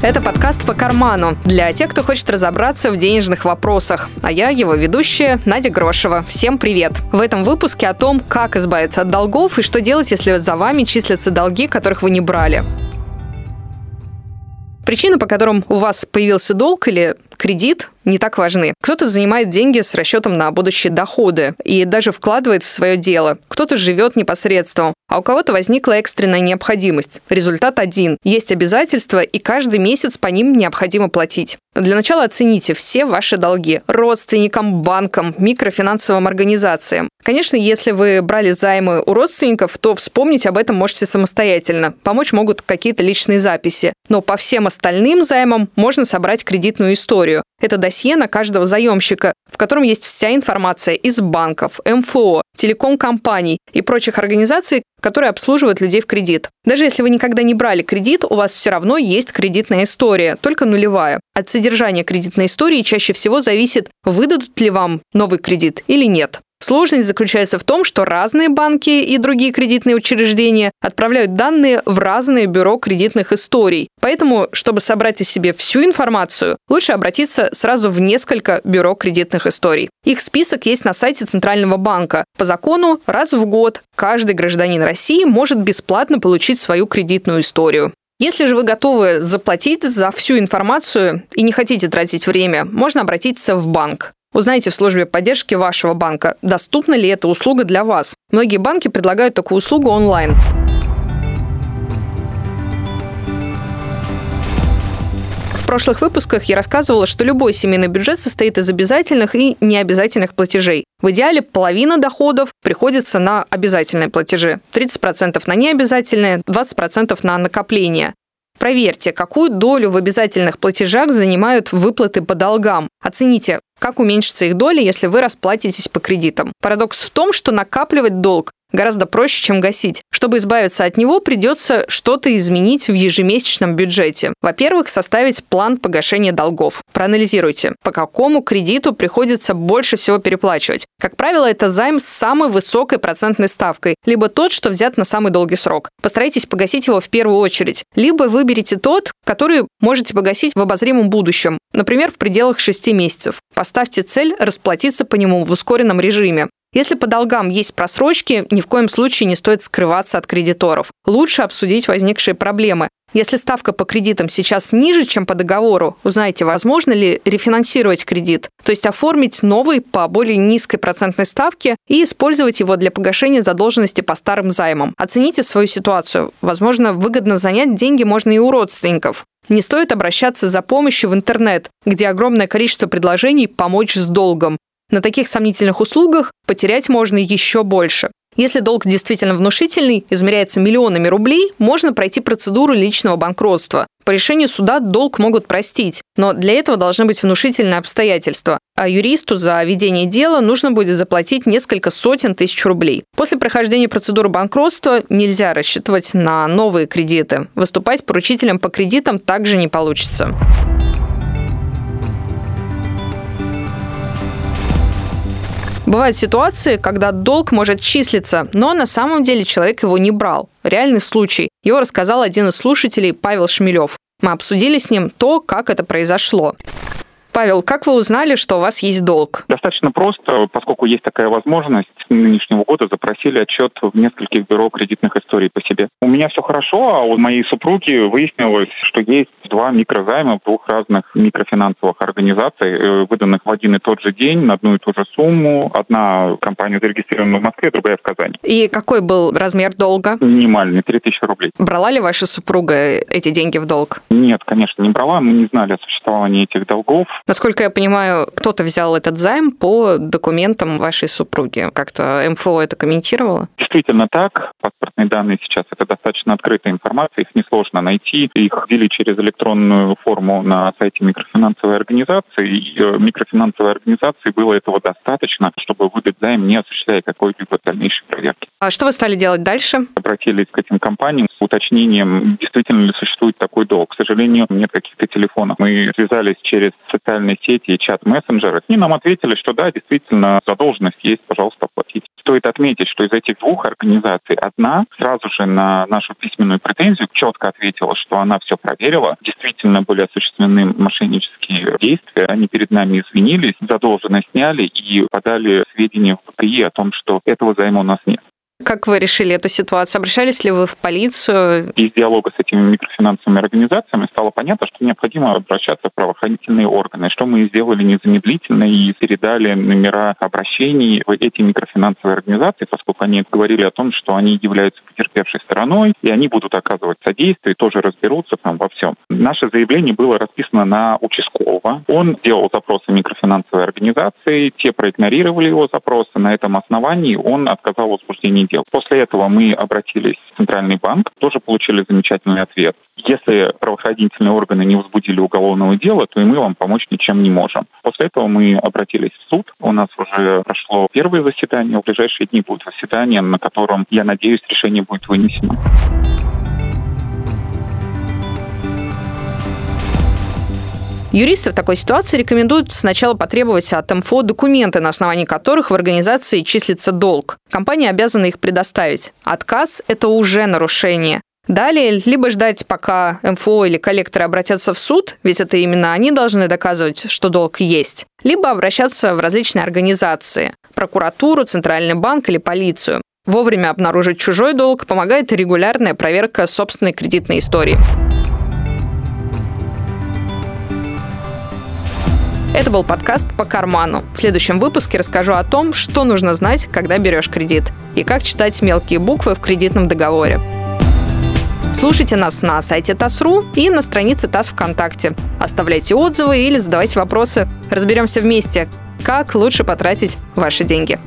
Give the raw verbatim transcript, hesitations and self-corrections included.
Это подкаст «По карману» для тех, кто хочет разобраться в денежных вопросах. А я его ведущая Надя Грошева. Всем привет! В этом выпуске о том, как избавиться от долгов и что делать, если за вами числятся долги, которых вы не брали. Причины, по которым у вас появился долг или кредит, не так важны. Кто-то занимает деньги с расчетом на будущие доходы и даже вкладывает в свое дело. Кто-то живет непосредством, а у кого-то возникла экстренная необходимость. Результат один. Есть обязательства, и каждый месяц по ним необходимо платить. Для начала оцените все ваши долги – родственникам, банкам, микрофинансовым организациям. Конечно, если вы брали займы у родственников, то вспомнить об этом можете самостоятельно. Помочь могут какие-то личные записи. Но по всем остальным займам можно собрать кредитную историю. Это досье на каждого заемщика, в котором есть вся информация из банков, эм эф о, телеком-компаний и прочих организаций, которые обслуживают людей в кредит. Даже если вы никогда не брали кредит, у вас все равно есть кредитная история, только нулевая. От содержания кредитной истории чаще всего зависит, выдадут ли вам новый кредит или нет. Сложность заключается в том, что разные банки и другие кредитные учреждения отправляют данные в разные бюро кредитных историй. Поэтому, чтобы собрать из себя всю информацию, лучше обратиться сразу в несколько бюро кредитных историй. Их список есть на сайте Центрального банка. По закону, раз в год каждый гражданин России может бесплатно получить свою кредитную историю. Если же вы готовы заплатить за всю информацию и не хотите тратить время, можно обратиться в банк. Узнайте в службе поддержки вашего банка, доступна ли эта услуга для вас. Многие банки предлагают такую услугу онлайн. В прошлых выпусках я рассказывала, что любой семейный бюджет состоит из обязательных и необязательных платежей. В идеале половина доходов приходится на обязательные платежи, тридцать процентов на необязательные, двадцать процентов на накопления. Проверьте, какую долю в обязательных платежах занимают выплаты по долгам. Оцените, как уменьшится их доля, если вы расплатитесь по кредитам. Парадокс в том, что накапливать долг гораздо проще, чем гасить. Чтобы избавиться от него, придется что-то изменить в ежемесячном бюджете. Во-первых, составить план погашения долгов. Проанализируйте, по какому кредиту приходится больше всего переплачивать. Как правило, это займ с самой высокой процентной ставкой, либо тот, что взят на самый долгий срок. Постарайтесь погасить его в первую очередь. Либо выберите тот, который можете погасить в обозримом будущем, например, в пределах шести месяцев. Поставьте цель расплатиться по нему в ускоренном режиме. Если по долгам есть просрочки, ни в коем случае не стоит скрываться от кредиторов. Лучше обсудить возникшие проблемы. Если ставка по кредитам сейчас ниже, чем по договору, узнайте, возможно ли рефинансировать кредит, то есть оформить новый по более низкой процентной ставке и использовать его для погашения задолженности по старым займам. Оцените свою ситуацию. Возможно, выгодно занять деньги можно и у родственников. Не стоит обращаться за помощью в интернет, где огромное количество предложений «помочь с долгом». На таких сомнительных услугах потерять можно еще больше. Если долг действительно внушительный, измеряется миллионами рублей, можно пройти процедуру личного банкротства. По решению суда долг могут простить, но для этого должны быть внушительные обстоятельства. А юристу за ведение дела нужно будет заплатить несколько сотен тысяч рублей. После прохождения процедуры банкротства нельзя рассчитывать на новые кредиты. Выступать поручителем по кредитам также не получится. Бывают ситуации, когда долг может числиться, но на самом деле человек его не брал. Реальный случай. Его рассказал один из слушателей, Павел Шмелев. Мы обсудили с ним то, как это произошло. Павел, как вы узнали, что у вас есть долг? Достаточно просто, поскольку есть такая возможность. С нынешнего года запросили отчет в нескольких бюро кредитных историй по себе. У меня все хорошо, а у моей супруги выяснилось, что есть два микрозайма в двух разных микрофинансовых организаций, выданных в один и тот же день на одну и ту же сумму. Одна компания зарегистрирована в Москве, другая в Казани. И какой был размер долга? Минимальный, три тысячи рублей. Брала ли ваша супруга эти деньги в долг? Нет, конечно, не брала. Мы не знали о существовании этих долгов. Насколько я понимаю, кто-то взял этот займ по документам вашей супруги. Как-то эм эф о это комментировало? Действительно так. Паспортные данные сейчас – это достаточно открытая информация, их несложно найти. Их ввели через электронную форму на сайте микрофинансовой организации. И микрофинансовой организации было этого достаточно, чтобы выдать займ, не осуществляя какой-либо дальнейшей проверки. А что вы стали делать дальше? Обратились к этим компаниям с уточнением, действительно ли существует такой долг. К сожалению, нет каких-то телефонов. Мы связались через социальные сети и чат-мессенджеры. И нам ответили, что да, действительно, задолженность есть, пожалуйста, оплатите. Стоит отметить, что из этих двух организаций одна сразу же на нашу письменную претензию четко ответила, что она все проверила. Действительно были осуществлены мошеннические действия. Они перед нами извинились, задолженность сняли и подали сведения в БКИ о том, что этого займа у нас нет. Как вы решили эту ситуацию? Обращались ли вы в полицию? Из диалога с этими микрофинансовыми организациями стало понятно, что необходимо обращаться в правоохранительные органы, что мы сделали незамедлительно и передали номера обращений в эти микрофинансовые организации, поскольку они говорили о том, что они являются потерпевшей стороной, и они будут оказывать содействие, тоже разберутся там во всем. Наше заявление было расписано на участкового. Он делал запросы микрофинансовой организации, те проигнорировали его запросы. На этом основании он отказал в возбуждении дел. После этого мы обратились в Центральный банк, тоже получили замечательный ответ. Если правоохранительные органы не возбудили уголовного дела, то и мы вам помочь ничем не можем. После этого мы обратились в суд. У нас уже прошло первое заседание. В ближайшие дни будет заседание, на котором, я надеюсь, решение будет вынесено. Юристы в такой ситуации рекомендуют сначала потребовать от МФО документы, на основании которых в организации числится долг. Компания обязана их предоставить. Отказ – это уже нарушение. Далее, либо ждать, пока МФО или коллекторы обратятся в суд, ведь это именно они должны доказывать, что долг есть, либо обращаться в различные организации – прокуратуру, Центральный банк или полицию. Вовремя обнаружить чужой долг помогает регулярная проверка собственной кредитной истории. Это был подкаст «По карману». В следующем выпуске расскажу о том, что нужно знать, когда берешь кредит, и как читать мелкие буквы в кредитном договоре. Слушайте нас на сайте ТАСС точка ру и на странице ТАСС ВКонтакте. Оставляйте отзывы или задавайте вопросы. Разберемся вместе, как лучше потратить ваши деньги.